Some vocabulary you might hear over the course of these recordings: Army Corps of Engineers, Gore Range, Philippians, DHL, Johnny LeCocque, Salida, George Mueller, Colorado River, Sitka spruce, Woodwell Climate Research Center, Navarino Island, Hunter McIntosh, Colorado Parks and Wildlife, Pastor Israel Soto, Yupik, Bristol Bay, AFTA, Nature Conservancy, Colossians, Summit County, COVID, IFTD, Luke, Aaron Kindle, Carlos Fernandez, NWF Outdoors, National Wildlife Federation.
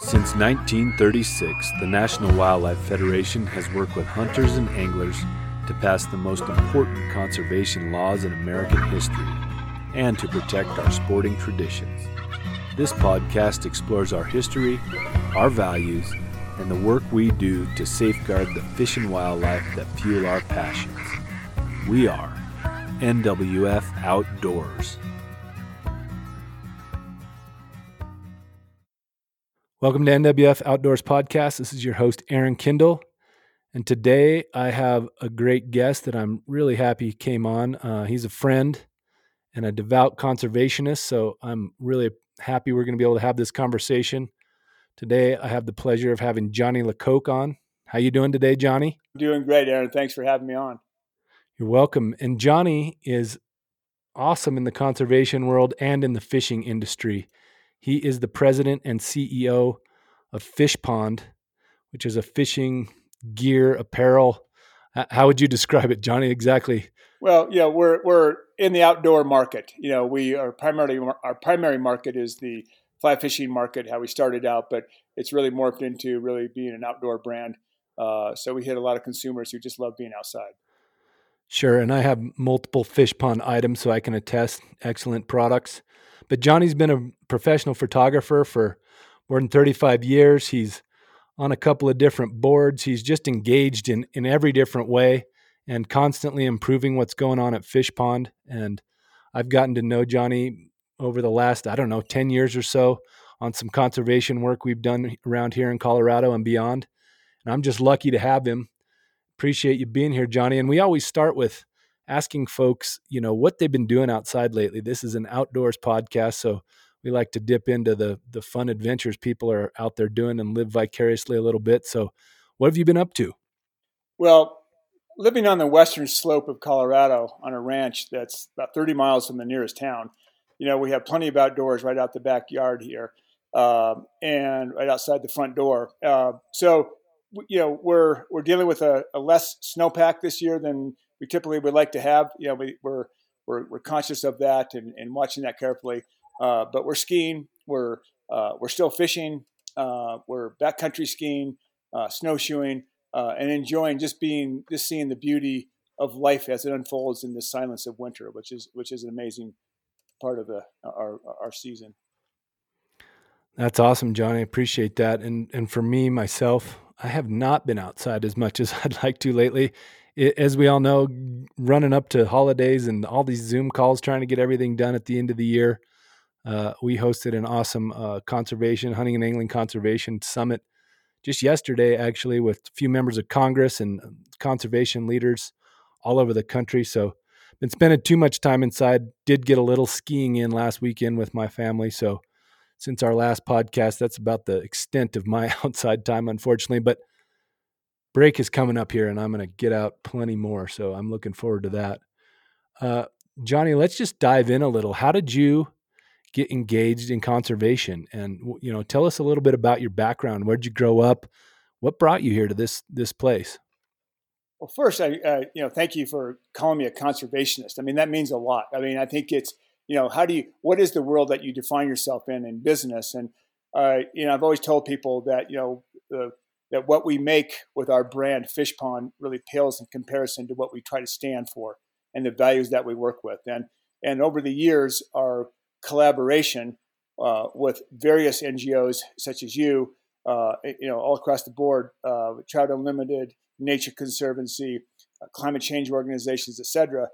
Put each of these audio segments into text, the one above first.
Since 1936, the National Wildlife Federation has worked with hunters and anglers to pass the most important conservation laws in American history, and to protect our sporting traditions. This podcast explores our history, our values, and the work we do to safeguard the fish and wildlife that fuel our passions. We are NWF Outdoors. Welcome to NWF Outdoors Podcast. This is your host, Aaron Kindle. And today I have a great guest that I'm really happy came on. He's a friend and a devout conservationist, so I'm really happy we're going to be able to have this conversation. Today, I have the pleasure of having Johnny LeCocque on. How you doing today, Johnny? Doing great, Aaron. Thanks for having me on. You're welcome. And Johnny is awesome in the conservation world and in the fishing industry. He is the president and CEO of Fishpond, which is a fishing gear apparel. How would you describe it, Johnny, exactly? Well, yeah, we're in the outdoor market. You know, we are primarily, our primary market is the fly fishing market, how we started out, but it's really morphed into really being an outdoor brand. So we hit a lot of consumers who just love being outside. Sure. And I have multiple fish pond items, so I can attest excellent products, but Johnny's been a professional photographer for more than 35 years. He's on a couple of different boards. He's just engaged in every different way and constantly improving what's going on at Fishpond. And I've gotten to know Johnny over the last, 10 years or so on some conservation work we've done around here in Colorado and beyond. And I'm just lucky to have him. Appreciate you being here, Johnny. And we always start with asking folks, you know, what they've been doing outside lately. This is an outdoors podcast, so we like to dip into the fun adventures people are out there doing and live vicariously a little bit. So what have you been up to? Well, living on the western slope of Colorado on a ranch that's about 30 miles from the nearest town, you know, we have plenty of outdoors right out the backyard here and right outside the front door. So, we're dealing with a less snowpack this year than we typically would like to have. You know, we're conscious of that and watching that carefully. But we're skiing. We're still fishing. We're backcountry skiing, snowshoeing. And enjoying just seeing the beauty of life as it unfolds in the silence of winter, which is an amazing part of our season. That's awesome, Johnny. I appreciate that. And for me, myself, I have not been outside as much as I'd like to lately. As we all know, running up to holidays and all these Zoom calls, trying to get everything done at the end of the year. We hosted an awesome hunting and angling conservation summit just yesterday, actually, with a few members of Congress and conservation leaders all over the country. So been spending too much time inside. Did get a little skiing in last weekend with my family. So since our last podcast, that's about the extent of my outside time, unfortunately. But break is coming up here, and I'm going to get out plenty more. So I'm looking forward to that. Johnny, let's just dive in a little. How did you get engaged in conservation? And, you know, tell us a little bit about your background. Where'd you grow up? What brought you here to this place? Well, first, I thank you for calling me a conservationist. I mean, that means a lot. I mean, I think it's, you know, what is the world that you define yourself in business? And, I've always told people that, you know, that what we make with our brand Fishpond really pales in comparison to what we try to stand for and the values that we work with. And over the years, our collaboration with various NGOs such as you, all across the board, Trout Unlimited, Nature Conservancy, climate change organizations, et cetera.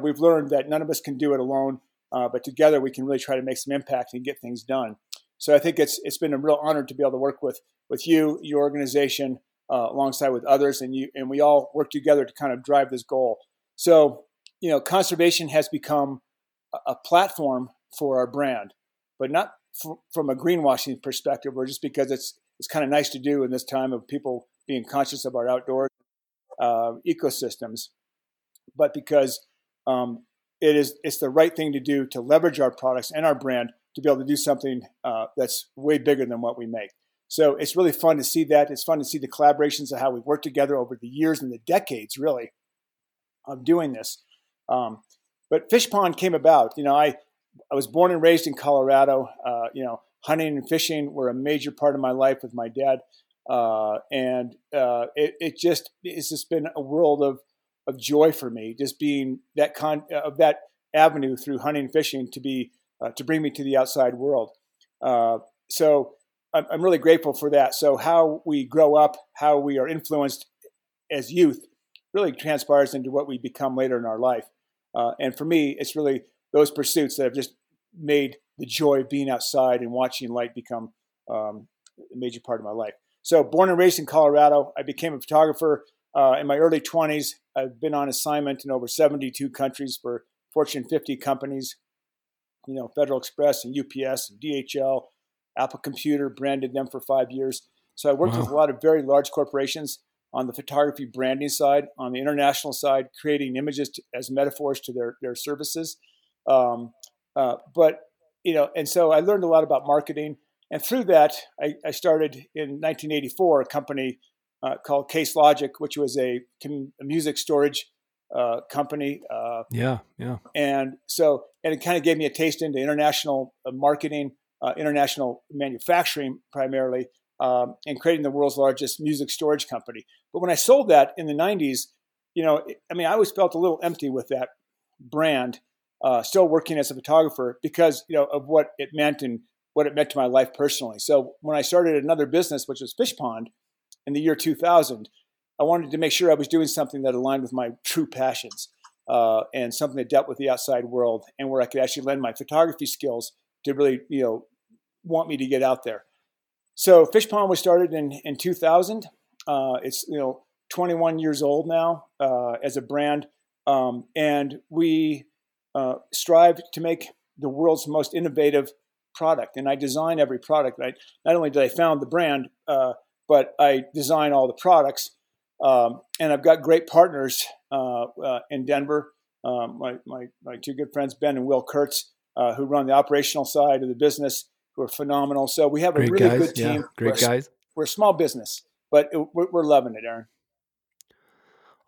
We've learned that none of us can do it alone, but together we can really try to make some impact and get things done. So I think it's been a real honor to be able to work with you, your organization, alongside with others, and we all work together to kind of drive this goal. So, conservation has become a platform for our brand, but not from a greenwashing perspective, or just because it's kind of nice to do in this time of people being conscious of our outdoor ecosystems, but because it's the right thing to do to leverage our products and our brand to be able to do something that's way bigger than what we make. So it's really fun to see that. It's fun to see the collaborations of how we've worked together over the years and the decades, really, of doing this. But Fishpond came about. I was born and raised in Colorado. Hunting and fishing were a major part of my life with my dad. It's just been a world of joy for me, just being that avenue through hunting and fishing to bring me to the outside world. So I'm really grateful for that. So how we grow up, how we are influenced as youth really transpires into what we become later in our life. And for me, it's really those pursuits that have just made the joy of being outside and watching light become a major part of my life. So born and raised in Colorado, I became a photographer in my early 20s. I've been on assignment in over 72 countries for Fortune 50 companies, Federal Express and UPS and DHL, Apple Computer, branded them for 5 years. So I worked with a lot of very large corporations on the photography branding side, on the international side, creating images as metaphors to their services. And so I learned a lot about marketing. And through that, I started in 1984 a company called Case Logic, which was a music storage company. And so, and it kind of gave me a taste into international marketing, international manufacturing primarily, and creating the world's largest music storage company. But when I sold that in the 90s, I always felt a little empty with that brand, still working as a photographer because, of what it meant and what it meant to my life personally. So when I started another business, which was Fishpond, in the year 2000, I wanted to make sure I was doing something that aligned with my true passions and something that dealt with the outside world and where I could actually lend my photography skills to really, want me to get out there. So Fishpond was started in 2000. It's, 21 years old now as a brand. And we strive to make the world's most innovative product, and I design every product. Not only did I found the brand, but I design all the products, and I've got great partners in Denver. My two good friends, Ben and Will Kurtz, who run the operational side of the business, who are phenomenal. So we have good team. Yeah, great guys. We're a small business, but we're loving it, Aaron.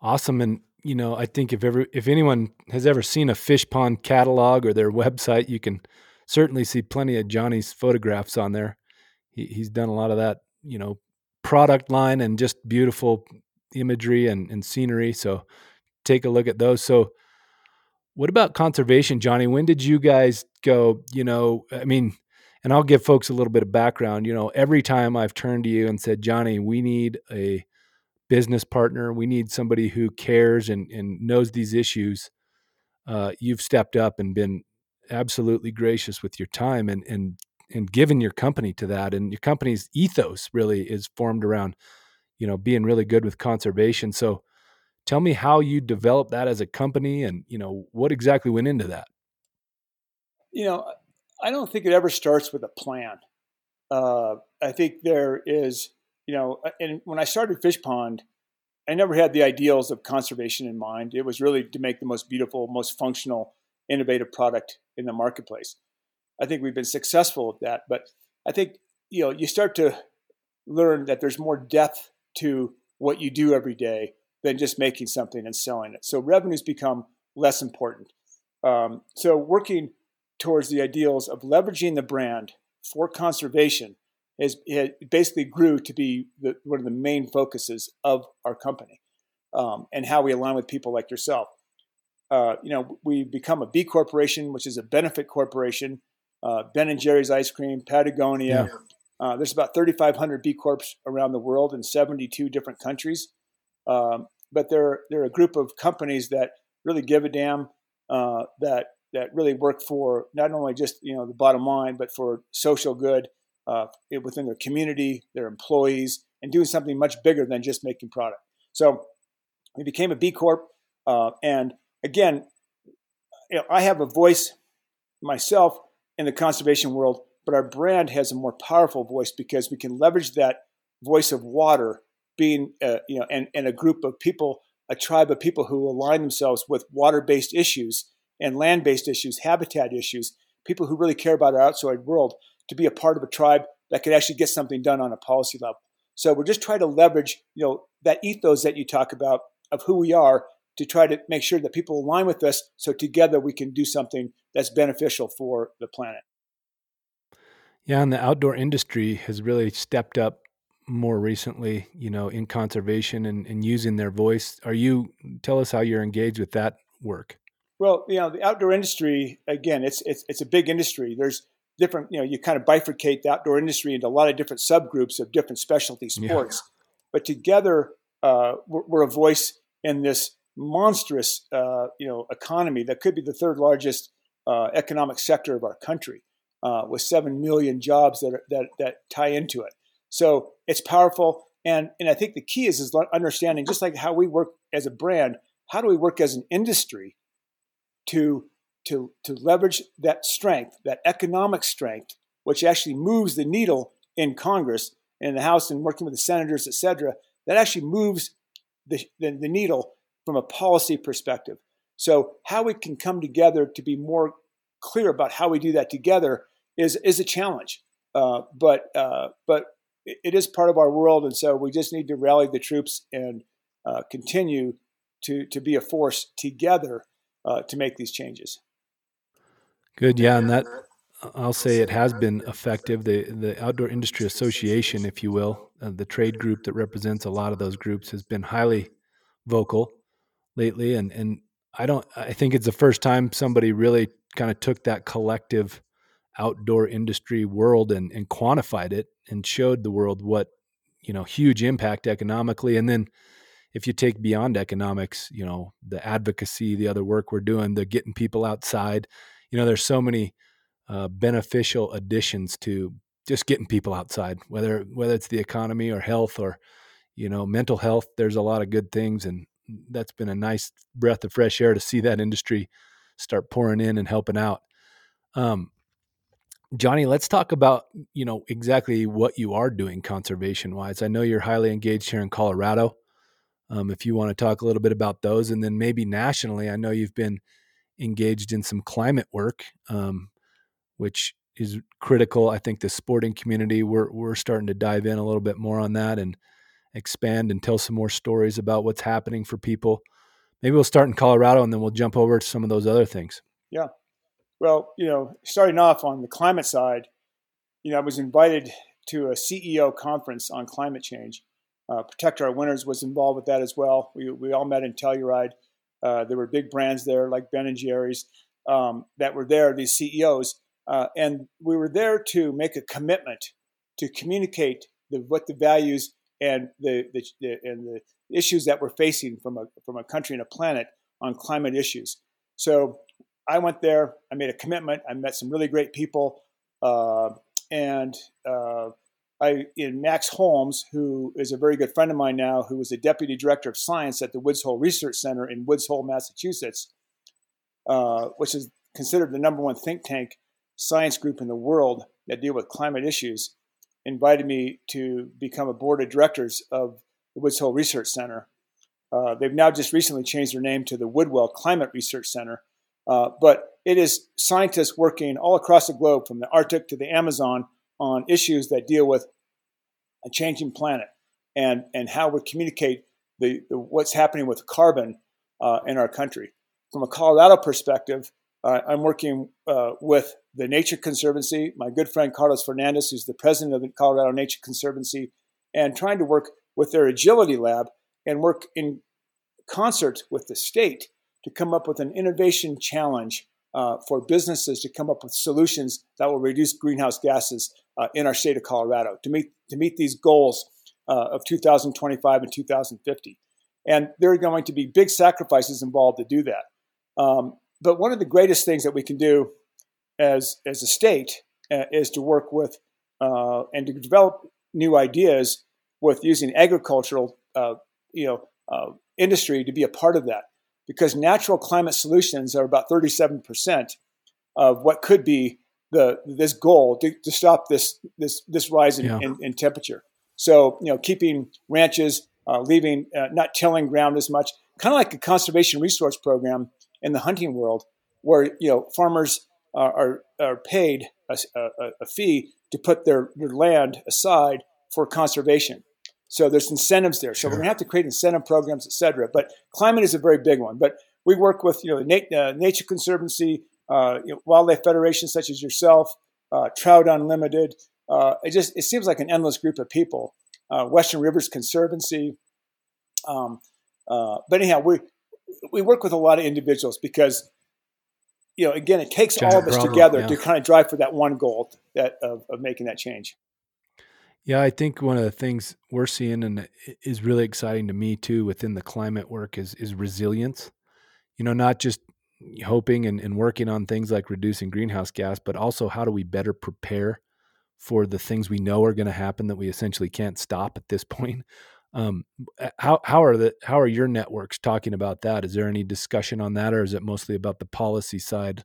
Awesome. And I think if anyone has ever seen a Fishpond catalog or their website, you can certainly see plenty of Johnny's photographs on there. He's done a lot of that, product line and just beautiful imagery and scenery. So take a look at those. So what about conservation, Johnny? When did you guys go, and I'll give folks a little bit of background. Every time I've turned to you and said, Johnny, we need a business partner. We need somebody who cares and knows these issues. You've stepped up and been absolutely gracious with your time and given your company to that, and your company's ethos really is formed around being really good with conservation. So tell me how you developed that as a company, and what exactly went into that. I don't think it ever starts with a plan. I think there is, and when I started Fishpond, I never had the ideals of conservation in mind. It was really to make the most beautiful, most functional, innovative product in the marketplace. I think we've been successful at that, but I think, you start to learn that there's more depth to what you do every day than just making something and selling it. So revenues become less important. So working towards the ideals of leveraging the brand for conservation it basically grew to be one of the main focuses of our company, and how we align with people like yourself. We've become a B Corporation, which is a benefit corporation, Ben and Jerry's ice cream, Patagonia. Yeah. There's about 3,500 B Corps around the world in 72 different countries. But they're a group of companies that really give a damn, that really work for not only just, the bottom line, but for social good within their community, their employees, and doing something much bigger than just making product. So we became a B Corp. And again, I have a voice myself in the conservation world, but our brand has a more powerful voice because we can leverage that voice of water being, and a group of people, a tribe of people who align themselves with water-based issues and land-based issues, habitat issues, people who really care about our outside world, to be a part of a tribe that could actually get something done on a policy level. So we're just trying to leverage, that ethos that you talk about of who we are, to try to make sure that people align with us so together we can do something that's beneficial for the planet. Yeah, and the outdoor industry has really stepped up more recently, in conservation and using their voice. Tell us how you're engaged with that work. Well, the outdoor industry, again, it's a big industry. There's different, you kind of bifurcate the outdoor industry into a lot of different subgroups of different specialty sports. Yeah. But together, we're a voice in this monstrous, economy that could be the third largest economic sector of our country, with 7 million jobs that tie into it. So it's powerful, and I think the key is understanding, just like how we work as a brand, how do we work as an industry to leverage that strength, that economic strength, which actually moves the needle in Congress, in the House, and working with the senators, et cetera, that actually moves the needle from a policy perspective. So how we can come together to be more clear about how we do that together is a challenge. But it is part of our world. And so we just need to rally the troops and continue to be a force together to make these changes. Good. Yeah. And that, I'll say it has been effective. The Outdoor Industry Association, if you will, the trade group that represents a lot of those groups, has been highly vocal lately, and I think it's the first time somebody really kind of took that collective outdoor industry world and quantified it and showed the world what, huge impact economically. And then if you take beyond economics, the advocacy, the other work we're doing, the getting people outside, there's so many beneficial additions to just getting people outside, whether it's the economy or health or, mental health. There's a lot of good things, and that's been a nice breath of fresh air to see that industry start pouring in and helping out. Johnny, let's talk about, exactly what you are doing conservation wise. I know you're highly engaged here in Colorado. If you want to talk a little bit about those, and then maybe nationally, I know you've been engaged in some climate work, which is critical. I think the sporting community, we're starting to dive in a little bit more on that and expand and tell some more stories about what's happening for people. Maybe we'll start in Colorado and then we'll jump over to some of those other things. Yeah. Well, starting off on the climate side, I was invited to a CEO conference on climate change. Protect Our Winters was involved with that as well. We all met in Telluride. There were big brands there like Ben and Jerry's that were there, these CEOs. And we were there to make a commitment to communicate what the values and the issues that we're facing from a country and a planet on climate issues. So I went there. I made a commitment. I met some really great people, and Max Holmes, who is a very good friend of mine now, who was the deputy director of science at the Woods Hole Research Center in Woods Hole, Massachusetts, which is considered the number one think tank science group in the world that deal with climate issues, invited me to become a board of directors of the Woods Hole Research Center. They've now just recently changed their name to the Woodwell Climate Research Center. But it is scientists working all across the globe, from the Arctic to the Amazon, on issues that deal with a changing planet and how we communicate what's happening with carbon in our country. From a Colorado perspective, I'm working with the Nature Conservancy, my good friend Carlos Fernandez, who's the president of the Colorado Nature Conservancy, and trying to work with their Agility Lab and work in concert with the state to come up with an innovation challenge for businesses to come up with solutions that will reduce greenhouse gases in our state of Colorado to meet these goals of 2025 and 2050. And there are going to be big sacrifices involved to do that. But one of the greatest things that we can do as a state is to work with and to develop new ideas with using agricultural industry to be a part of that, because natural climate solutions are about 37% of what could be this goal to stop this rise in temperature. So keeping ranches, not tilling ground as much, kind of like a conservation resource program in the hunting world, where farmers are paid a fee to put their land aside for conservation. So there's incentives there. So We're going to have to create incentive programs, et cetera. But climate is a very big one. But we work with Nature Conservancy, Wildlife Federation such as yourself, Trout Unlimited. It seems like an endless group of people. Western Rivers Conservancy. But anyhow, we work with a lot of individuals because, again, it takes all of us together to kind of drive for that one goal of making that change. Yeah, I think one of the things we're seeing and is really exciting to me too within the climate work is resilience. Not just hoping and working on things like reducing greenhouse gas, but also how do we better prepare for the things we know are going to happen that we essentially can't stop at this point. How are your networks talking about that? Is there any discussion on that, or is it mostly about the policy side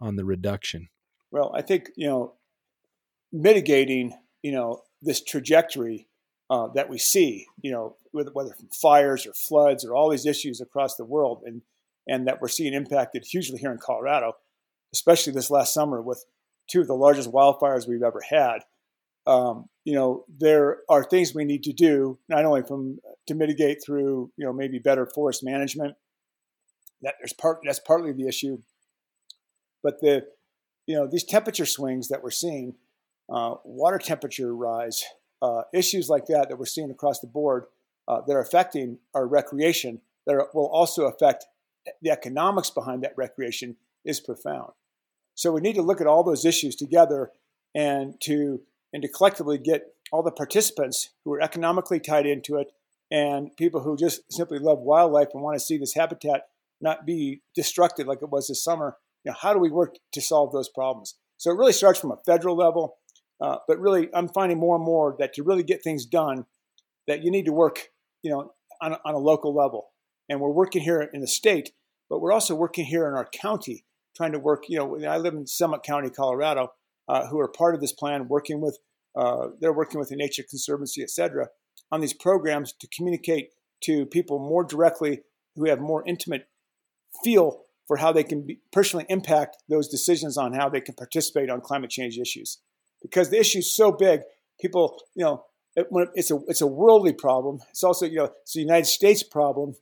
on the reduction? Well, I think mitigating this trajectory that we see, whether from fires or floods or all these issues across the world, and that we're seeing impacted hugely here in Colorado, especially this last summer with two of the largest wildfires we've ever had. There are things we need to do, not only to mitigate through maybe better forest management. That's partly the issue, but these temperature swings that we're seeing. Water temperature rise, issues like that we're seeing across the board that are affecting our recreation, will also affect the economics behind that recreation, is profound. So we need to look at all those issues together and to collectively get all the participants who are economically tied into it and people who just simply love wildlife and want to see this habitat not be destructed like it was this summer. How do we work to solve those problems? So it really starts from a federal level. But really, I'm finding more and more that to really get things done, that you need to work, on a local level. And we're working here in the state, but we're also working here in our county, trying to work. I live in Summit County, Colorado, who are part of this plan, they're working with the Nature Conservancy, et cetera, on these programs to communicate to people more directly who have more intimate feel for how they can personally impact those decisions on how they can participate on climate change issues. Because the issue's so big, people, it's a worldly problem. It's also, it's a United States problem.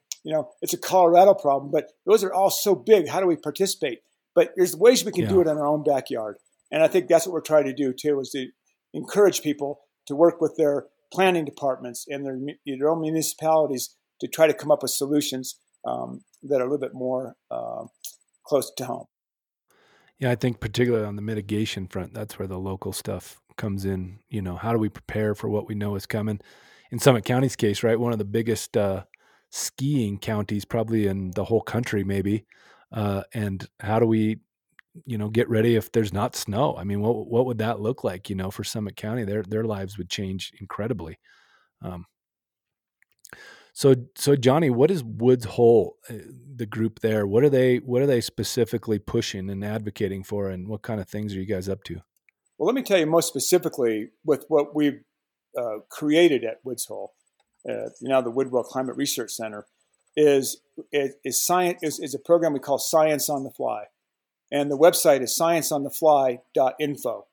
It's a Colorado problem. But those are all so big. How do we participate? But there's ways we can do it in our own backyard. And I think that's what we're trying to do too, is to encourage people to work with their planning departments and their own municipalities to try to come up with solutions that are a little bit more close to home. Yeah, I think particularly on the mitigation front, that's where the local stuff comes in. How do we prepare for what we know is coming? In Summit County's case, right, one of the biggest skiing counties probably in the whole country maybe. And how do we, get ready if there's not snow? I mean, what would that look like, for Summit County? Their lives would change incredibly. So Johnny, what is Woods Hole, the group there? What are they specifically pushing and advocating for, and what kind of things are you guys up to? Well, let me tell you most specifically with what we've created at Woods Hole, now the Woodwell Climate Research Center, is a program we call Science on the Fly, and the website is scienceonthefly.info.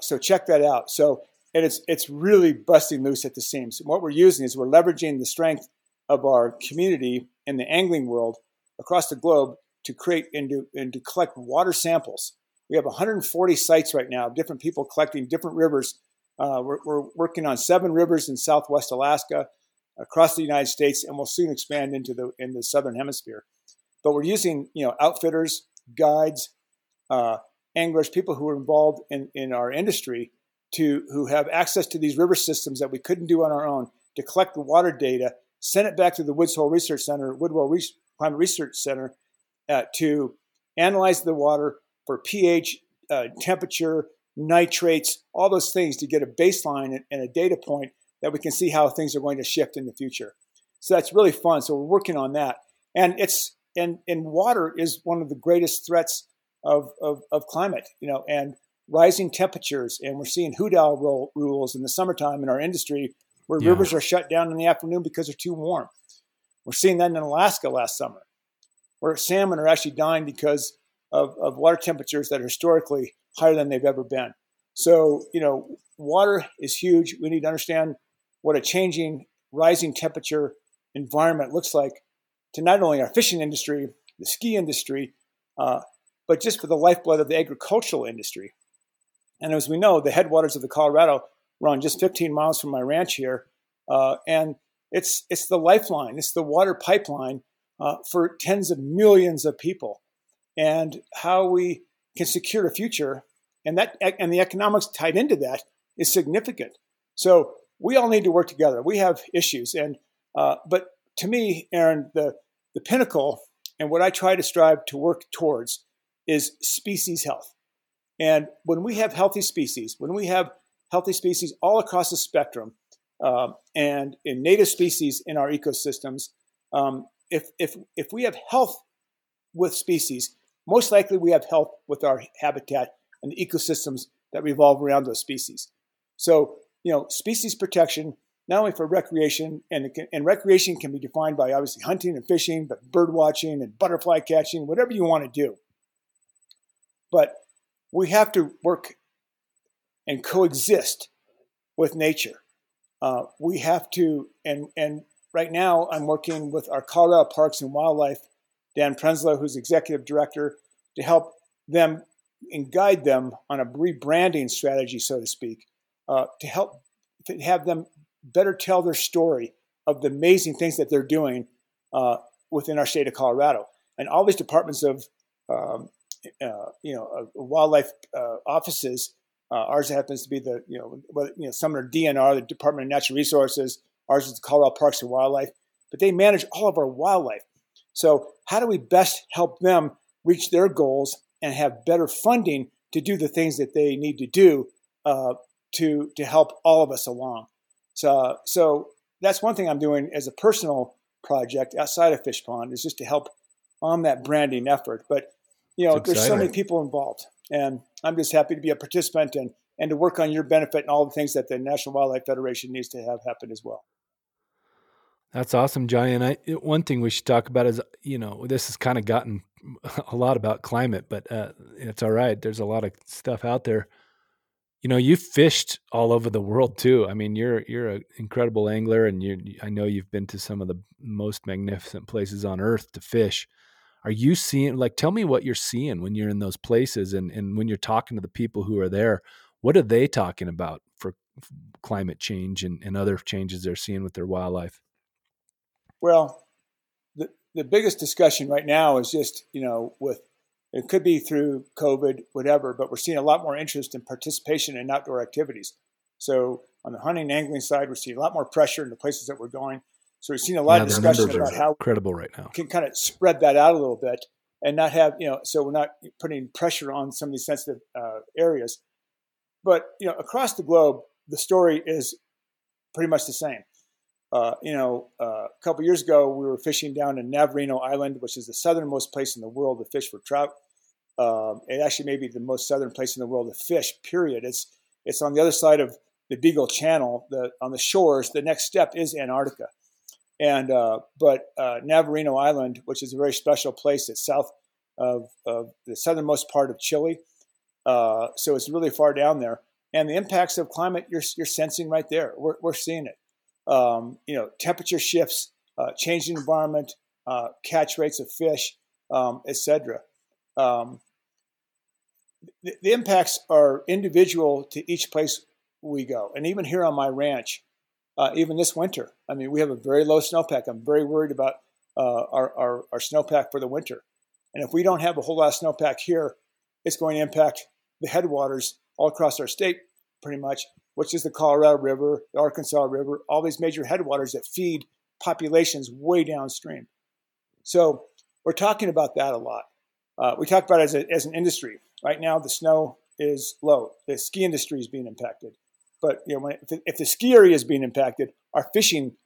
So check that out. So. And it's really busting loose at the seams. And what we're using is we're leveraging the strength of our community in the angling world across the globe to create and to collect water samples. We have 140 sites right now, different people collecting different rivers. We're working on 7 rivers in Southwest Alaska, across the United States, and we'll soon expand into the southern hemisphere. But we're using outfitters, guides, anglers, people who are involved in our industry who have access to these river systems that we couldn't do on our own, to collect the water data, send it back to the Woodwell Climate Research Center to analyze the water for pH, temperature, nitrates, all those things, to get a baseline and a data point that we can see how things are going to shift in the future. So that's really fun. So we're working on that. And water is one of the greatest threats of climate, and rising temperatures. And we're seeing hoot owl rules in the summertime in our industry, where rivers are shut down in the afternoon because they're too warm. We're seeing that in Alaska last summer, where salmon are actually dying because of water temperatures that are historically higher than they've ever been. So, water is huge. We need to understand what a changing, rising temperature environment looks like to not only our fishing industry, the ski industry, but just for the lifeblood of the agricultural industry. And as we know, the headwaters of the Colorado run just 15 miles from my ranch here. And it's the lifeline. It's the water pipeline for tens of millions of people. And how we can secure a future, and the economics tied into that, is significant. So we all need to work together. We have issues. But to me, Aaron, the pinnacle and what I try to strive to work towards is species health. And when we have healthy species, all across the spectrum, and in native species in our ecosystems, if we have health with species, most likely we have health with our habitat and the ecosystems that revolve around those species. So, species protection, not only for recreation, and recreation can be defined by obviously hunting and fishing, but bird watching and butterfly catching, whatever you want to do. But we have to work and coexist with nature. We have to, and right now I'm working with our Colorado Parks and Wildlife, Dan Prenzler, who's executive director, to help them and guide them on a rebranding strategy, so to speak, to help have them better tell their story of the amazing things that they're doing within our state of Colorado. And all these departments of wildlife offices, ours happens to be the, some are DNR, the Department of Natural Resources, ours is the Colorado Parks and Wildlife, but they manage all of our wildlife. So how do we best help them reach their goals and have better funding to do the things that they need to do to help all of us along? So that's one thing I'm doing as a personal project outside of Fishpond, is just to help on that branding effort. But, there's so many people involved, and I'm just happy to be a participant and to work on your benefit and all the things that the National Wildlife Federation needs to have happen as well. That's awesome, Johnny. And one thing we should talk about is, this has kind of gotten a lot about climate, but it's all right. There's a lot of stuff out there. You fished all over the world too. I mean, you're an incredible angler, and I know you've been to some of the most magnificent places on earth to fish. Are you seeing, tell me what you're seeing when you're in those places, and when you're talking to the people who are there, what are they talking about for climate change and other changes they're seeing with their wildlife? Well, the biggest discussion right now is just, it could be through COVID, whatever, but we're seeing a lot more interest in participation in outdoor activities. So on the hunting and angling side, we're seeing a lot more pressure in the places that we're going. So we've seen a lot of discussion about how incredible right now can kind of spread that out a little bit and not have, so we're not putting pressure on some of these sensitive areas. But, across the globe, the story is pretty much the same. A couple years ago, we were fishing down in Navarino Island, which is the southernmost place in the world to fish for trout. It actually may be the most southern place in the world to fish, period. It's on the other side of the Beagle Channel, on the shores. The next step is Antarctica. And but Navarino Island, which is a very special place, it's south of the southernmost part of Chile. So it's really far down there. And the impacts of climate, you're sensing right there. We're seeing it. Temperature shifts, changing environment, catch rates of fish, etc. The impacts are individual to each place we go. And even here on my ranch, even this winter, I mean, we have a very low snowpack. I'm very worried about our snowpack for the winter. And if we don't have a whole lot of snowpack here, it's going to impact the headwaters all across our state pretty much, which is the Colorado River, the Arkansas River, all these major headwaters that feed populations way downstream. So we're talking about that a lot. We talk about it as an industry. Right now, the snow is low. The ski industry is being impacted. But you know, if the ski area is being impacted, our fishing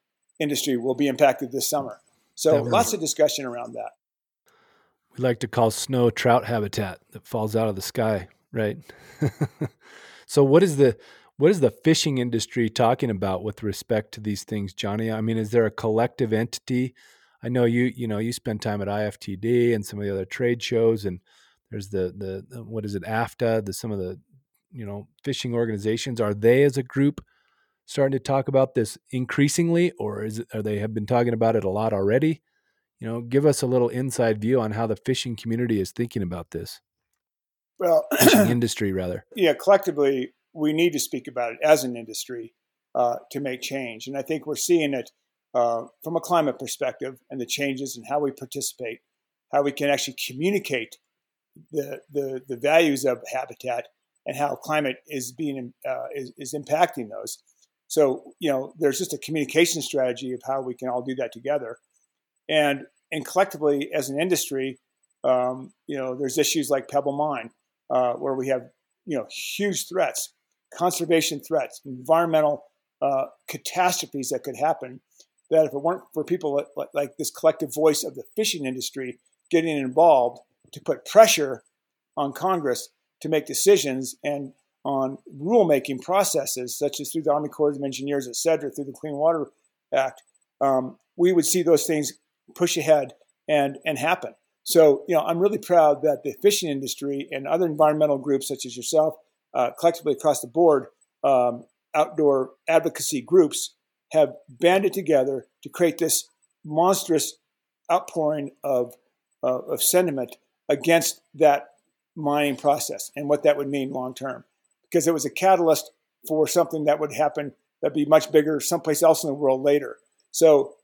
industry will be impacted this summer. So lots of discussion around that. We like to call snow trout habitat that falls out of the sky, right? So what is the fishing industry talking about with respect to these things, Johnny? I mean, is there a collective entity? I know you spend time at IFTD and some of the other trade shows, and there's the what is it, AFTA, some of the fishing organizations. Are they as a group starting to talk about this increasingly, or have been talking about it a lot already? Give us a little inside view on how the fishing community is thinking about this. Well, fishing industry rather. Yeah, collectively we need to speak about it as an industry to make change, and I think we're seeing it from a climate perspective and the changes and how we participate, how we can actually communicate the values of habitat and how climate is being is impacting those. So, there's just a communication strategy of how we can all do that together. And collectively, as an industry, there's issues like Pebble Mine, where we have, huge threats, conservation threats, environmental catastrophes that could happen, that if it weren't for people like this collective voice of the fishing industry getting involved to put pressure on Congress to make decisions and on rulemaking processes, such as through the Army Corps of Engineers, et cetera, through the Clean Water Act, we would see those things push ahead and happen. So, I'm really proud that the fishing industry and other environmental groups such as yourself, collectively across the board, outdoor advocacy groups have banded together to create this monstrous outpouring of sentiment against that mining process and what that would mean long term. Because it was a catalyst for something that would happen that'd be much bigger someplace else in the world later. So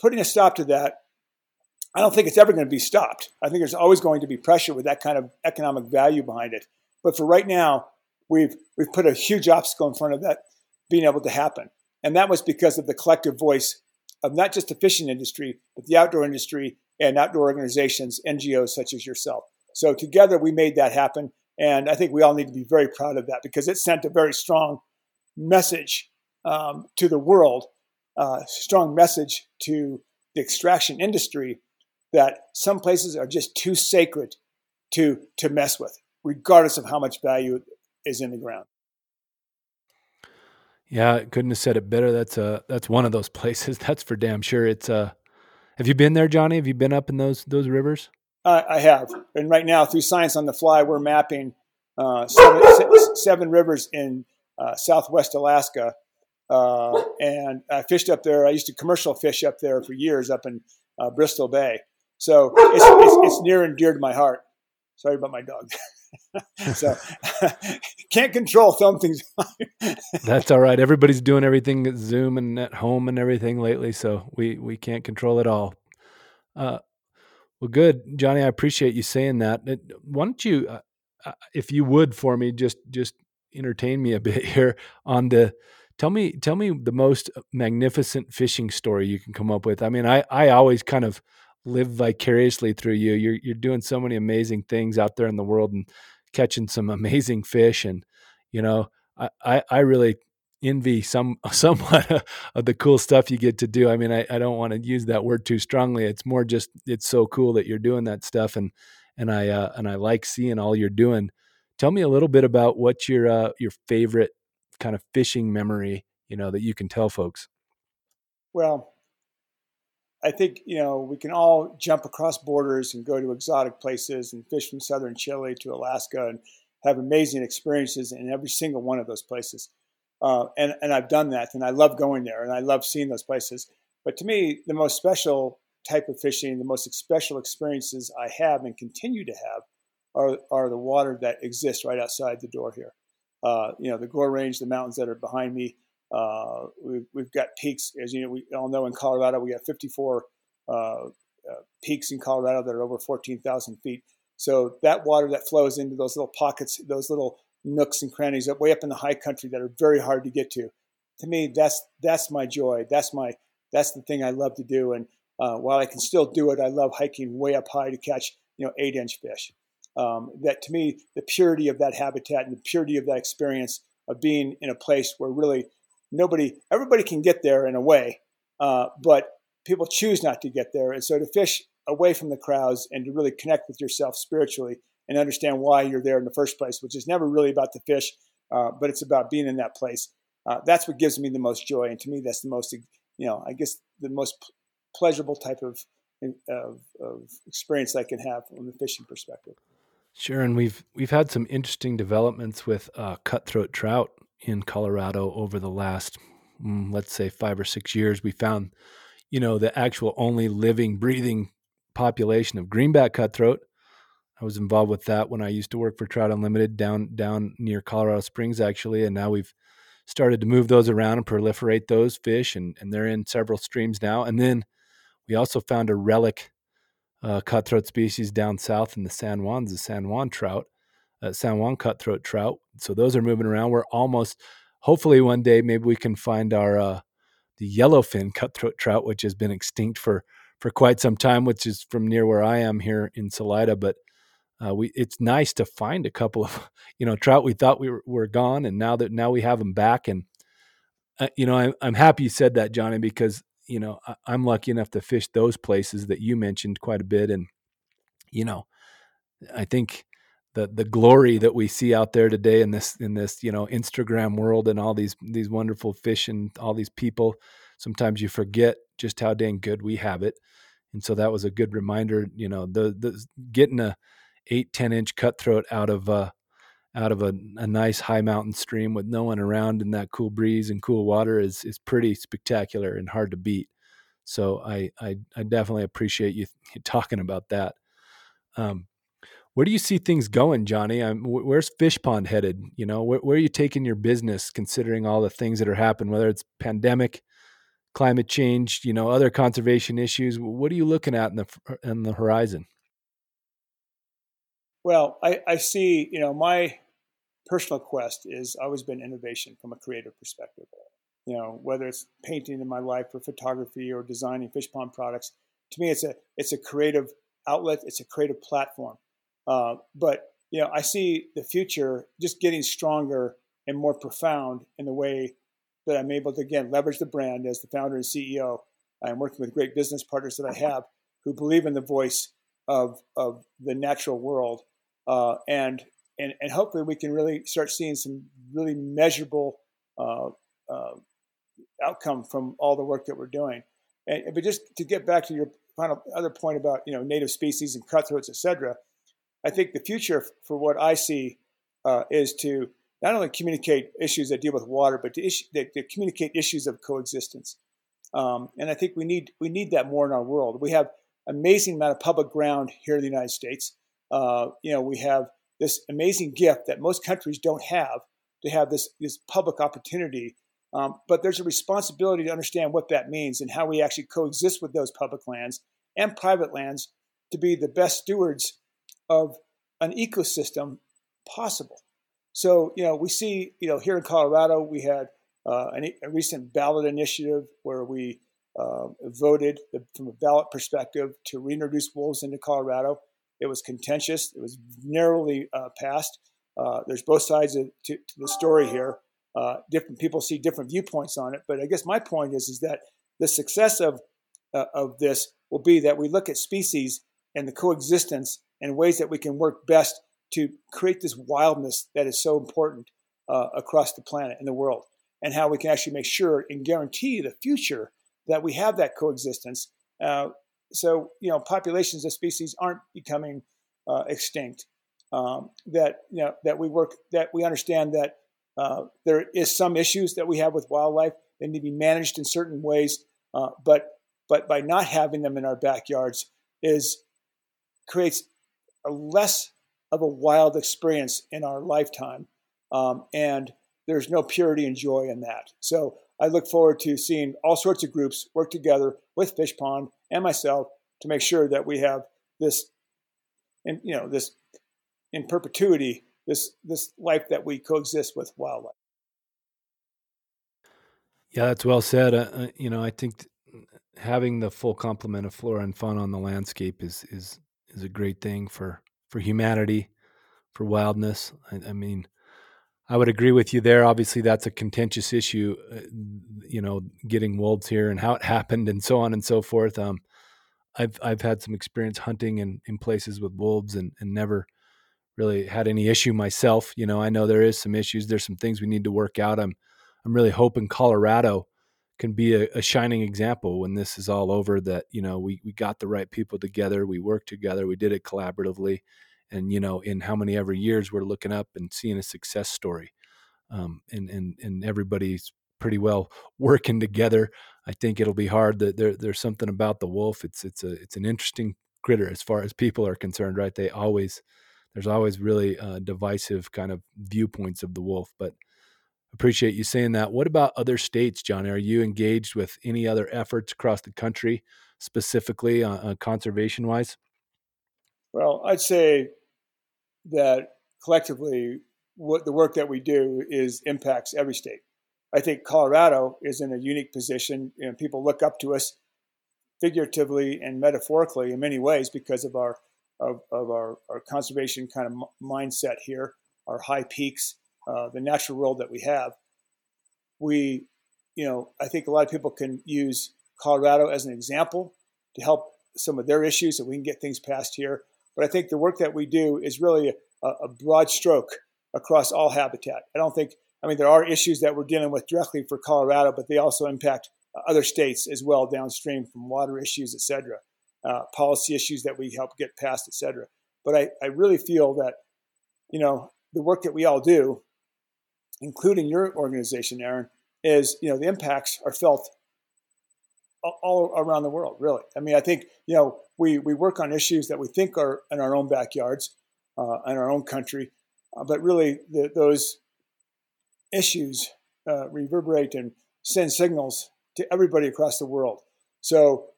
putting a stop to that, I don't think it's ever going to be stopped. I think there's always going to be pressure with that kind of economic value behind it. But for right now, we've put a huge obstacle in front of that being able to happen. And that was because of the collective voice of not just the fishing industry, but the outdoor industry and outdoor organizations, NGOs such as yourself. So together we made that happen. And I think we all need to be very proud of that, because it sent a very strong message to the world, strong message to the extraction industry, that some places are just too sacred to mess with, regardless of how much value is in the ground. Yeah, I couldn't have said it better. That's one of those places. That's for damn sure. Have you been there, Johnny? Have you been up in those rivers? I have. And right now, through Science on the Fly, we're mapping seven rivers in southwest Alaska. And I fished up there. I used to commercial fish up there for years up in Bristol Bay. So it's near and dear to my heart. Sorry about my dog. So can't control some things. That's all right. Everybody's doing everything at Zoom and at home and everything lately. So we can't control it all. Well, good, Johnny. I appreciate you saying that. Why don't you, if you would, for me, just entertain me a bit here on tell me the most magnificent fishing story you can come up with. I mean, I always kind of live vicariously through you. You're doing so many amazing things out there in the world and catching some amazing fish. And I really envy somewhat of the cool stuff you get to do. I mean, I don't want to use that word too strongly. It's more just, it's so cool that you're doing that stuff. And I like seeing all you're doing. Tell me a little bit about what your favorite kind of fishing memory, that you can tell folks. Well, I think, we can all jump across borders and go to exotic places and fish from southern Chile to Alaska and have amazing experiences in every single one of those places. And I've done that, and I love going there, and I love seeing those places. But to me, the most special type of fishing, the most special experiences I have and continue to have are the water that exists right outside the door here. The Gore Range, the mountains that are behind me. We've got peaks, as we all know in Colorado. We have 54 peaks in Colorado that are over 14,000 feet. So that water that flows into those little pockets, those little nooks and crannies up way up in the high country that are very hard to get to. To me, that's my joy. That's the thing I love to do. And while I can still do it, I love hiking way up high to catch 8-inch fish. That to me, the purity of that habitat and the purity of that experience of being in a place where really everybody can get there in a way, but people choose not to get there. And so to fish away from the crowds and to really connect with yourself spiritually and understand why you're there in the first place, which is never really about the fish, but it's about being in that place. That's what gives me the most joy. And to me, that's the most, I guess the most pleasurable type of experience I can have from the fishing perspective. Sure. And we've had some interesting developments with cutthroat trout in Colorado over the last, let's say 5 or 6 years. We found, the actual only living, breathing population of greenback cutthroat. I was involved with that when I used to work for Trout Unlimited down near Colorado Springs, actually. And now we've started to move those around and proliferate those fish, and they're in several streams now. And then we also found a relic cutthroat species down south in the San Juans, the San Juan cutthroat trout. So those are moving around. We're almost, hopefully one day, maybe we can find the yellowfin cutthroat trout, which has been extinct for quite some time, which is from near where I am here in Salida. But it's nice to find a couple of, trout we thought were gone. And now we have them back. And, I'm happy you said that, Johnny, because, I'm lucky enough to fish those places that you mentioned quite a bit. And, I think the glory that we see out there today in this, Instagram world and all these wonderful fish and all these people, sometimes you forget just how dang good we have it. And so that was a good reminder, the getting a 8-10 inch cutthroat out of a nice high mountain stream with no one around and that cool breeze and cool water is pretty spectacular and hard to beat. So I definitely appreciate you talking about that. Where do you see things going, Johnny? Where's Fishpond headed? Where are you taking your business considering all the things that are happening, whether it's pandemic, climate change, other conservation issues? What are you looking at in the horizon? Well, I see, my personal quest is always been innovation from a creative perspective. Whether it's painting in my life or photography or designing Fishpond products, to me, it's a creative outlet. It's a creative platform. But I see the future just getting stronger and more profound in the way that I'm able to, again, leverage the brand as the founder and CEO. I'm working with great business partners that I have who believe in the voice of the natural world. And hopefully we can really start seeing some really measurable outcome from all the work that we're doing. But just to get back to your final other point about, native species and cutthroats, et cetera, I think the future for what I see is to not only communicate issues that deal with water, but to communicate issues of coexistence. And I think we need that more in our world. We have amazing amount of public ground here in the United States. We have this amazing gift that most countries don't have, to have this public opportunity. But there's a responsibility to understand what that means and how we actually coexist with those public lands and private lands to be the best stewards of an ecosystem possible. So, we see, here in Colorado, we had a recent ballot initiative where we voted from a ballot perspective to reintroduce wolves into Colorado. It was contentious. It was narrowly passed. There's both sides to the story here. Different people see different viewpoints on it. But I guess my point is that the success of this will be that we look at species and the coexistence and ways that we can work best to create this wildness that is so important across the planet and the world, and how we can actually make sure and guarantee the future that we have that coexistence. So, populations of species aren't becoming extinct. That we understand that there is some issues that we have with wildlife. They need to be managed in certain ways, but by not having them in our backyards creates a less of a wild experience in our lifetime, and there's no purity and joy in that. So I look forward to seeing all sorts of groups work together with Fishpond and myself to make sure that we have this, and you know, this in perpetuity, this life that we coexist with wildlife. Yeah, that's well said. I think having the full complement of flora and fauna on the landscape is a great thing for humanity, for wildness. I mean, I would agree with you there. Obviously, that's a contentious issue, getting wolves here and how it happened and so on and so forth. I've had some experience hunting in places with wolves and never really had any issue myself. You know, I know there is some issues. There's some things we need to work out. I'm really hoping Colorado can be a shining example when this is all over, that, you know, we got the right people together, we worked together, we did it collaboratively. And, you know, in how many ever years we're looking up and seeing a success story. And everybody's pretty well working together. I think it'll be hard. That there's something about the wolf. It's an interesting critter as far as people are concerned, right? There's always really divisive kind of viewpoints of the wolf, but appreciate you saying that. What about other states, Johnny? Are you engaged with any other efforts across the country, specifically conservation wise? Well, I'd say that collectively, what the work that we do is impacts every state. I think Colorado is in a unique position. You know, people look up to us figuratively and metaphorically in many ways because of our conservation kind of mindset here, our high peaks, the natural world that we have. I think a lot of people can use Colorado as an example to help some of their issues, so we can get things passed here. But I think the work that we do is really a broad stroke across all habitat. There are issues that we're dealing with directly for Colorado, but they also impact other states as well downstream, from water issues, et cetera, policy issues that we help get passed, et cetera. But I really feel that, you know, the work that we all do, including your organization, Aaron, is, you know, the impacts are felt all around the world, really. I mean, I think, you know, we work on issues that we think are in our own backyards, in our own country, but really those issues reverberate and send signals to everybody across the world. So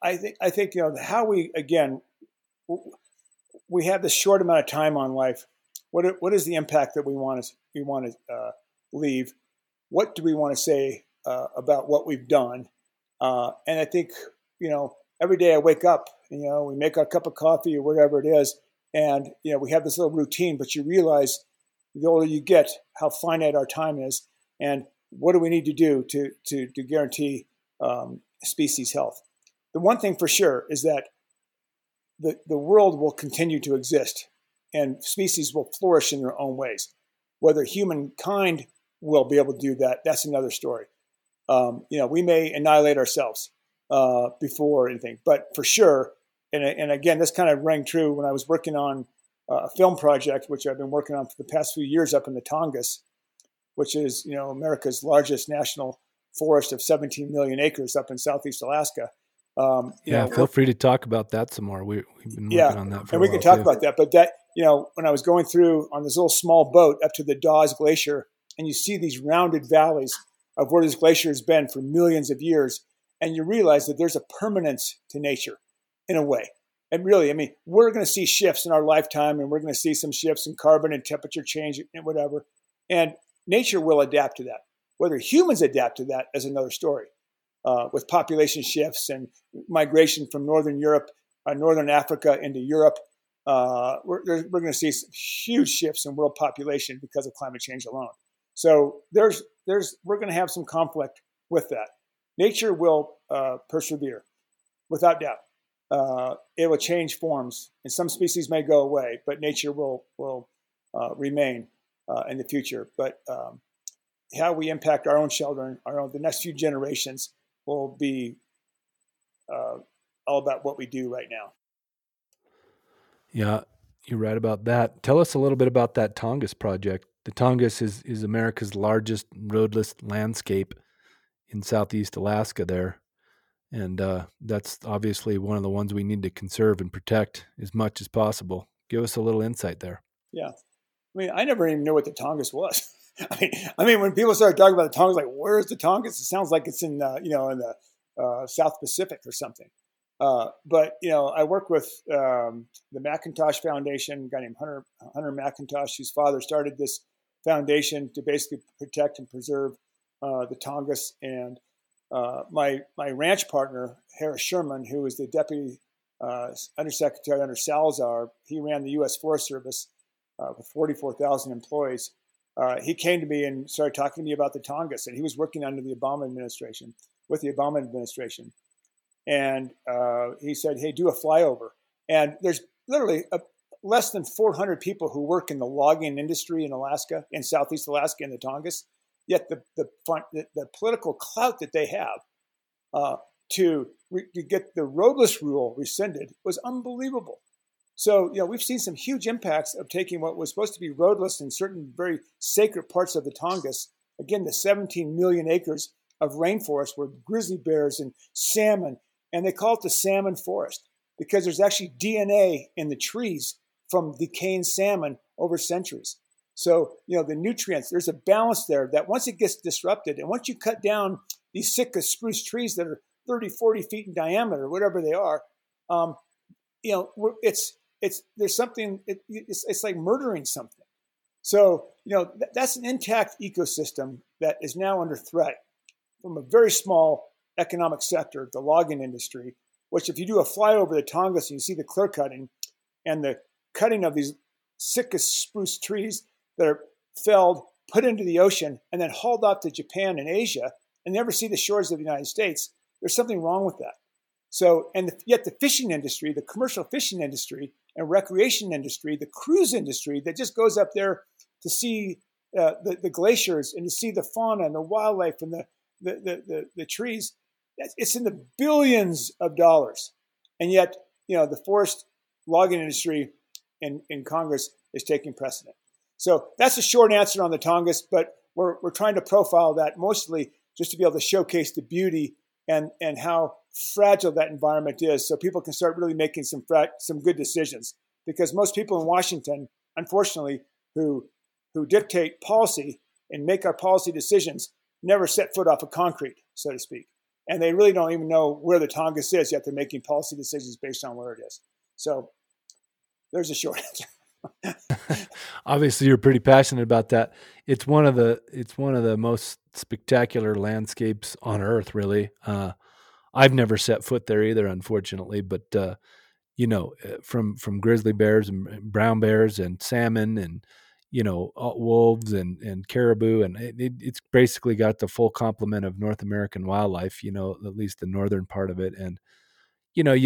I think, you know, how we have this short amount of time on life. What is the impact that we want to leave? What do we want to say about what we've done? And I think, you know, every day I wake up, you know, we make our cup of coffee or whatever it is. And, you know, we have this little routine, but you realize the older you get, how finite our time is. And what do we need to do to guarantee species health? The one thing for sure is that the world will continue to exist and species will flourish in their own ways. Whether humankind will be able to do that, that's another story. We may annihilate ourselves before anything, but for sure, and again, this kind of rang true when I was working on a film project, which I've been working on for the past few years up in the Tongass, which is, you know, America's largest national forest of 17 million acres up in Southeast Alaska. Feel free to talk about that some more. We've been working on that for a while. And we can talk about that, but that, you know, when I was going through on this little small boat up to the Dawes Glacier, and you see these rounded valleys of where this glacier has been for millions of years. And you realize that there's a permanence to nature in a way. And really, I mean, we're going to see shifts in our lifetime, and we're going to see some shifts in carbon and temperature change and whatever. And nature will adapt to that. Whether humans adapt to that is another story, with population shifts and migration from Northern Europe, Northern Africa into Europe. We're going to see some huge shifts in world population because of climate change alone. So we're going to have some conflict with that. Nature will persevere, without doubt. It will change forms, and some species may go away, but nature will remain in the future. But how we impact our own children, the next few generations, will be all about what we do right now. Yeah, you're right about that. Tell us a little bit about that Tongass project. The Tongass is America's largest roadless landscape in Southeast Alaska there. And that's obviously one of the ones we need to conserve and protect as much as possible. Give us a little insight there. Yeah. I mean, I never even knew what the Tongass was. I mean, when people started talking about the Tongass, like, where's the Tongass? It sounds like it's in the South Pacific or something. But, you know, I work with the McIntosh Foundation, a guy named Hunter McIntosh, whose father started this foundation to basically protect and preserve the Tongass. And my ranch partner, Harris Sherman, who is the deputy undersecretary under Salazar, he ran the U.S. Forest Service with 44,000 employees. He came to me and started talking to me about the Tongass, and he was working under the Obama administration, with the Obama administration. And he said, hey, do a flyover. And there's literally less than 400 people who work in the logging industry in Alaska, in Southeast Alaska and the Tongass, yet the political clout that they have to get the roadless rule rescinded was unbelievable. So, you know, we've seen some huge impacts of taking what was supposed to be roadless in certain very sacred parts of the Tongass. Again, the 17 million acres of rainforest where grizzly bears and salmon, and they call it the salmon forest because there's actually DNA in the trees from decaying salmon over centuries. So, you know, the nutrients, there's a balance there that once it gets disrupted, and once you cut down these Sitka spruce trees that are 30, 40 feet in diameter, whatever they are, you know, it's like murdering something. So, you know, that's an intact ecosystem that is now under threat from a very small economic sector, the logging industry, which if you do a flyover the Tongass and you see the clear cutting and the cutting of these Sitka spruce trees that are felled, put into the ocean, and then hauled off to Japan and Asia and never see the shores of the United States, there's something wrong with that. So, and yet the fishing industry, the commercial fishing industry and recreation industry, the cruise industry that just goes up there to see the glaciers and to see the fauna and the wildlife and the trees, it's in the billions of dollars. And yet, you know, the forest logging industry in Congress is taking precedent. So that's a short answer on the Tongass, but we're trying to profile that mostly just to be able to showcase the beauty and how fragile that environment is so people can start really making some good decisions. Because most people in Washington, unfortunately, who dictate policy and make our policy decisions never set foot off of concrete, so to speak. And they really don't even know where the Tongass is, yet they're making policy decisions based on where it is. So there's a short answer. Obviously, you're pretty passionate about that. It's one of the most spectacular landscapes on Earth, really. I've never set foot there either, unfortunately. But, you know, from grizzly bears and brown bears and salmon and, you know, wolves and caribou, and it's basically got the full complement of North American wildlife, you know, at least the northern part of it. And, you know,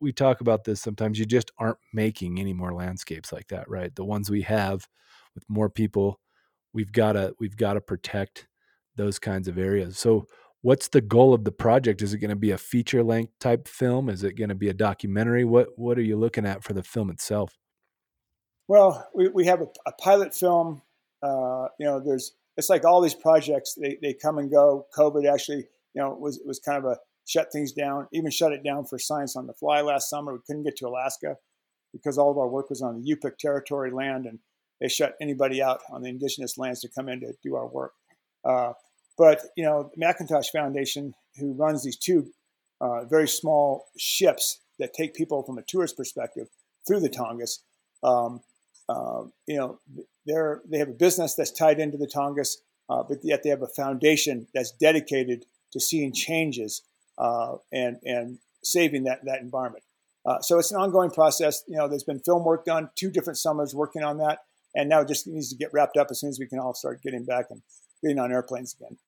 we talk about this sometimes, you just aren't making any more landscapes like that, right? The ones we have with more people, we've got to protect those kinds of areas. So what's the goal of the project? Is it going to be a feature length type film? Is it going to be a documentary? What are you looking at for the film itself? Well, we have a pilot film. You know, it's like all these projects, they come and go. COVID actually, you know, was kind of a shut things down, even shut it down for Science on the Fly last summer. We couldn't get to Alaska because all of our work was on the Yupik territory land, and they shut anybody out on the indigenous lands to come in to do our work. But, you know, the McIntosh Foundation, who runs these two very small ships that take people from a tourist perspective through the Tongass, you know, they have a business that's tied into the Tongass, but yet they have a foundation that's dedicated to seeing changes and saving that environment. So it's an ongoing process. You know, there's been film work done, 2 different summers working on that, and now it just needs to get wrapped up as soon as we can all start getting back and getting on airplanes again.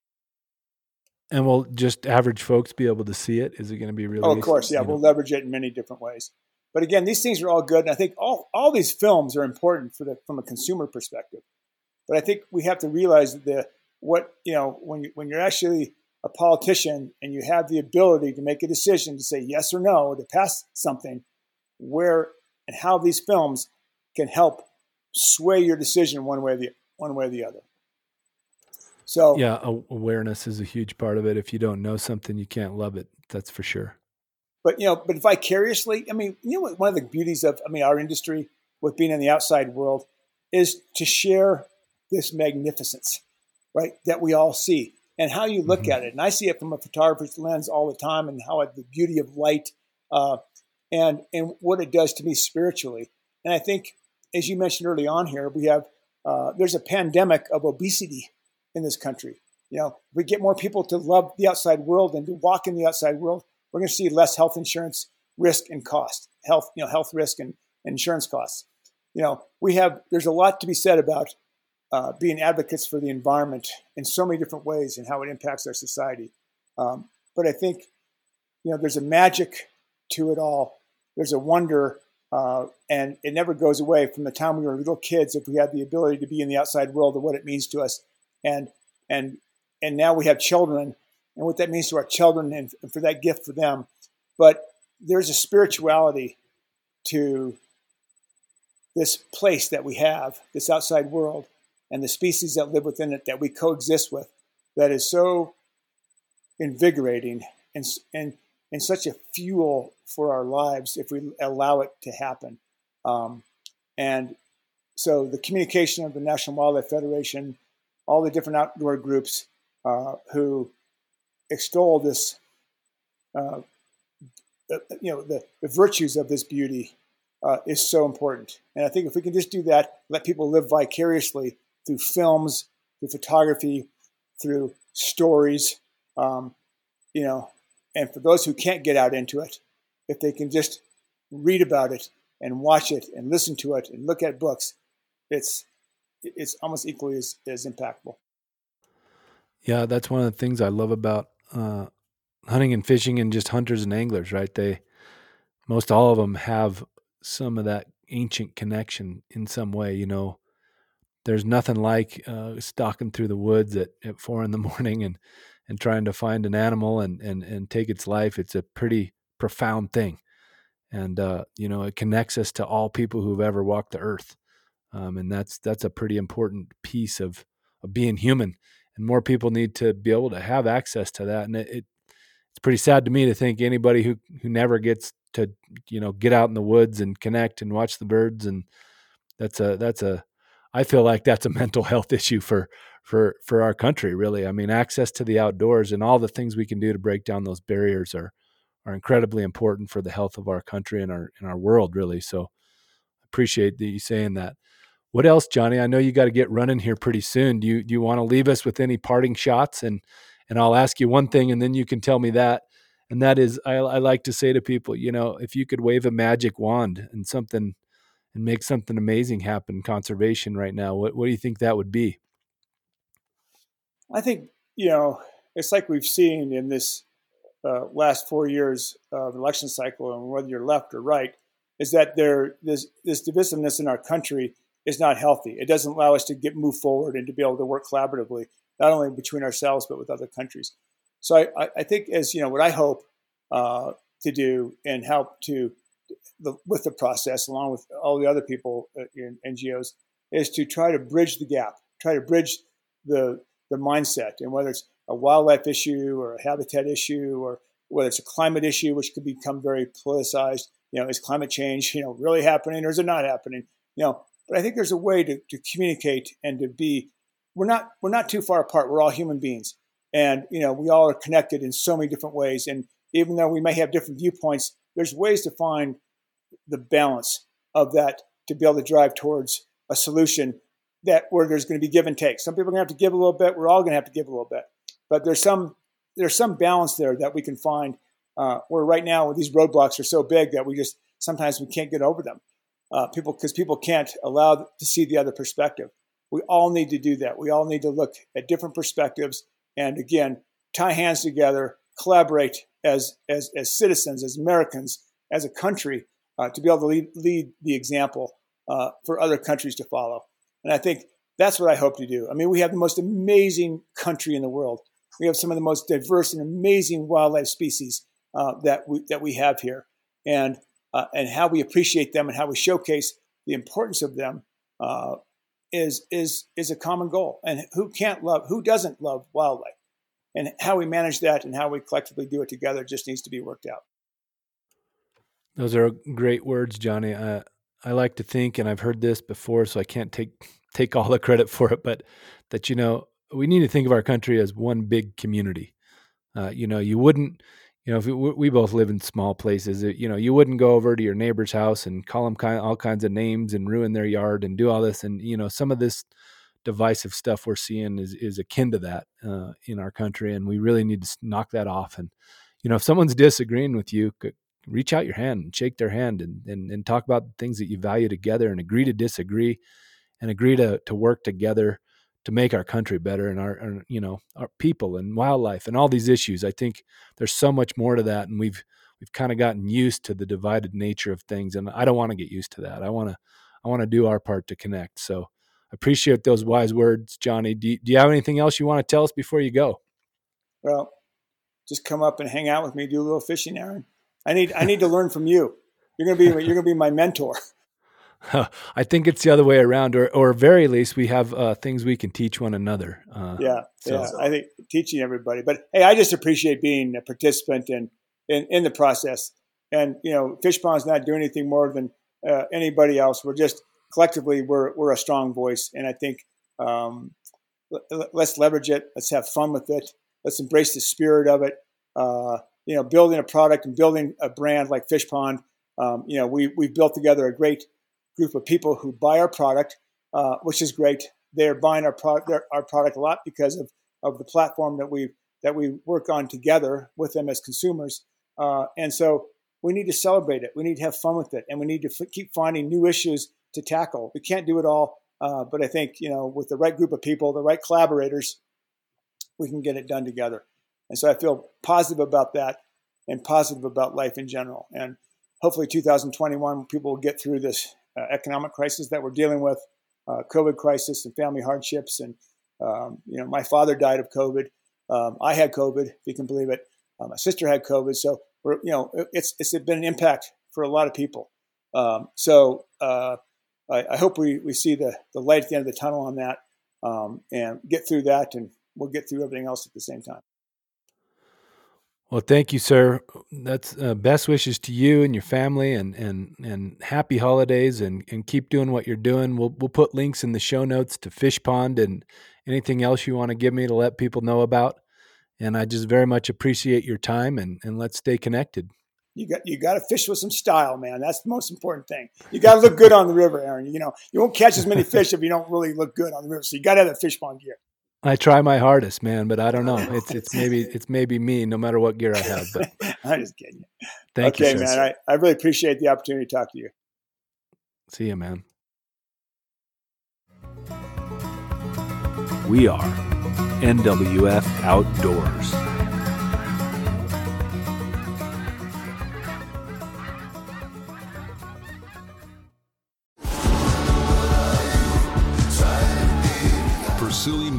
And will just average folks be able to see it? Is it going to be released? Oh, of course, yeah. We'll leverage it in many different ways. But again, these things are all good. And I think all these films are important from a consumer perspective. But I think we have to realize when you're actually a politician and you have the ability to make a decision to say yes or no, to pass something, where and how these films can help sway your decision one way or the other. So yeah, awareness is a huge part of it. If you don't know something, you can't love it. That's for sure. But, you know, vicariously, I mean, you know what, one of the beauties of, I mean, our industry with being in the outside world is to share this magnificence, right, that we all see and how you look at it. And I see it from a photographer's lens all the time, and how the beauty of light and what it does to me spiritually. And I think, as you mentioned early on here, we have there's a pandemic of obesity in this country. You know, if we get more people to love the outside world and to walk in the outside world, we're going to see less health insurance risk and cost, health risk and insurance costs. You know, there's a lot to be said about being advocates for the environment in so many different ways and how it impacts our society. But I think, there's a magic to it all. There's a wonder, and it never goes away from the time we were little kids, if we had the ability to be in the outside world and what it means to us. And now we have children and what that means to our children and for that gift for them. But there's a spirituality to this place that we have, this outside world, and the species that live within it that we coexist with, that is so invigorating and such a fuel for our lives if we allow it to happen. And so the communication of the National Wildlife Federation, all the different outdoor groups who extol this, the virtues of this beauty is so important. And I think if we can just do that, let people live vicariously through films, through photography, through stories, and for those who can't get out into it, if they can just read about it and watch it and listen to it and look at books, it's almost equally as impactful. Yeah, that's one of the things I love about hunting and fishing and just hunters and anglers, right? Most all of them have some of that ancient connection in some way. There's nothing like stalking through the woods at 4 a.m. and trying to find an animal and take its life. It's a pretty profound thing. And, it connects us to all people who've ever walked the earth. And that's a pretty important piece of being human, and more people need to be able to have access to that. And it's pretty sad to me to think anybody who never gets to, get out in the woods and connect and watch the birds. And I feel like that's a mental health issue for our country, really. I mean, access to the outdoors and all the things we can do to break down those barriers are incredibly important for the health of our country and our world, really. So I appreciate you saying that. What else, Johnny? I know you got to get running here pretty soon. Do you want to leave us with any parting shots? And I'll ask you one thing, and then you can tell me that. And that is, I like to say to people, if you could wave a magic wand and make something amazing happen, conservation right now, what do you think that would be? I think, it's like we've seen in this last 4 years of election cycle, and whether you're left or right, is that this divisiveness in our country is not healthy. It doesn't allow us to move forward and to be able to work collaboratively, not only between ourselves, but with other countries. So I think what I hope to do and help with the process, along with all the other people in NGOs, is to try to bridge the gap, try to bridge the mindset. And whether it's a wildlife issue or a habitat issue, or whether it's a climate issue, which could become very politicized, is climate change, really happening or is it not happening? But I think there's a way to communicate and to be, we're not too far apart. We're all human beings. And, we all are connected in so many different ways. And even though we may have different viewpoints, there's ways to find the balance of that to be able to drive towards a solution where there's going to be give and take. Some people are going to have to give a little bit. We're all going to have to give a little bit. But there's some balance there that we can find where right now these roadblocks are so big that sometimes we can't get over them. Because people can't allow to see the other perspective. We all need to do that. We all need to look at different perspectives. And again, tie hands together, collaborate as citizens, as Americans, as a country, to be able to lead the example for other countries to follow. And I think that's what I hope to do. I mean, we have the most amazing country in the world. We have some of the most diverse and amazing wildlife species that we have here, and how we appreciate them and how we showcase the importance of them is a common goal. And who doesn't love wildlife, and how we manage that and how we collectively do it together just needs to be worked out. Those are great words, Johnny. I like to think, and I've heard this before, so I can't take all the credit for it, but that, we need to think of our country as one big community. You wouldn't, you know, if we both live in small places, you know, you wouldn't go over to your neighbor's house and call them all kinds of names and ruin their yard and do all this. And, you know, some of this divisive stuff we're seeing is akin to that in our country. And we really need to knock that off. And, you know, if someone's disagreeing with you, reach out your hand and shake their hand and talk about things that you value together and agree to disagree and agree to work together to make our country better and our, you know, our people and wildlife and all these issues. I think there's so much more to that. And we've kind of gotten used to the divided nature of things. And I don't want to get used to that. I want to do our part to connect. So I appreciate those wise words, Johnny. Do you have anything else you want to tell us before you go? Well, just come up and hang out with me, do a little fishing, Aaron. I need to learn from you. You're going to be my mentor. I think it's the other way around, or very least we have things we can teach one another. I think teaching everybody. But hey, I just appreciate being a participant in the process. And you know, Fishpond's not doing anything more than anybody else. We're just collectively we're a strong voice, and I think let's leverage it. Let's have fun with it. Let's embrace the spirit of it. You know, building a product and building a brand like Fishpond. You know, we've built together a great group of people who buy our product, which is great. They're buying our product a lot because of the platform that we work on together with them as consumers. And so we need to celebrate it. We need to have fun with it, and we need to keep finding new issues to tackle. We can't do it all, but I think, you know, with the right group of people, the right collaborators, we can get it done together. And so I feel positive about that and positive about life in general. And hopefully 2021, people will get through this economic crisis that we're dealing with, COVID crisis and family hardships. And, you know, my father died of COVID. I had COVID, if you can believe it. My sister had COVID. So, you know, it's been an impact for a lot of people. I hope we see the light at the end of the tunnel on that and get through that, and we'll get through everything else at the same time. Well, thank you, sir. That's best wishes to you and your family, and happy holidays, and keep doing what you're doing. We'll put links in the show notes to Fishpond and anything else you want to give me to let people know about. And I just very much appreciate your time, and let's stay connected. You got to fish with some style, man. That's the most important thing. You got to look good on the river, Aaron. You know, you won't catch as many fish if you don't really look good on the river. So you got to have the Fishpond gear. I try my hardest, man, but I don't know. It's maybe me, no matter what gear I have. But I'm just kidding. Thank you, man. I really appreciate the opportunity to talk to you. See you, man. We are NWF Outdoors. Pursuing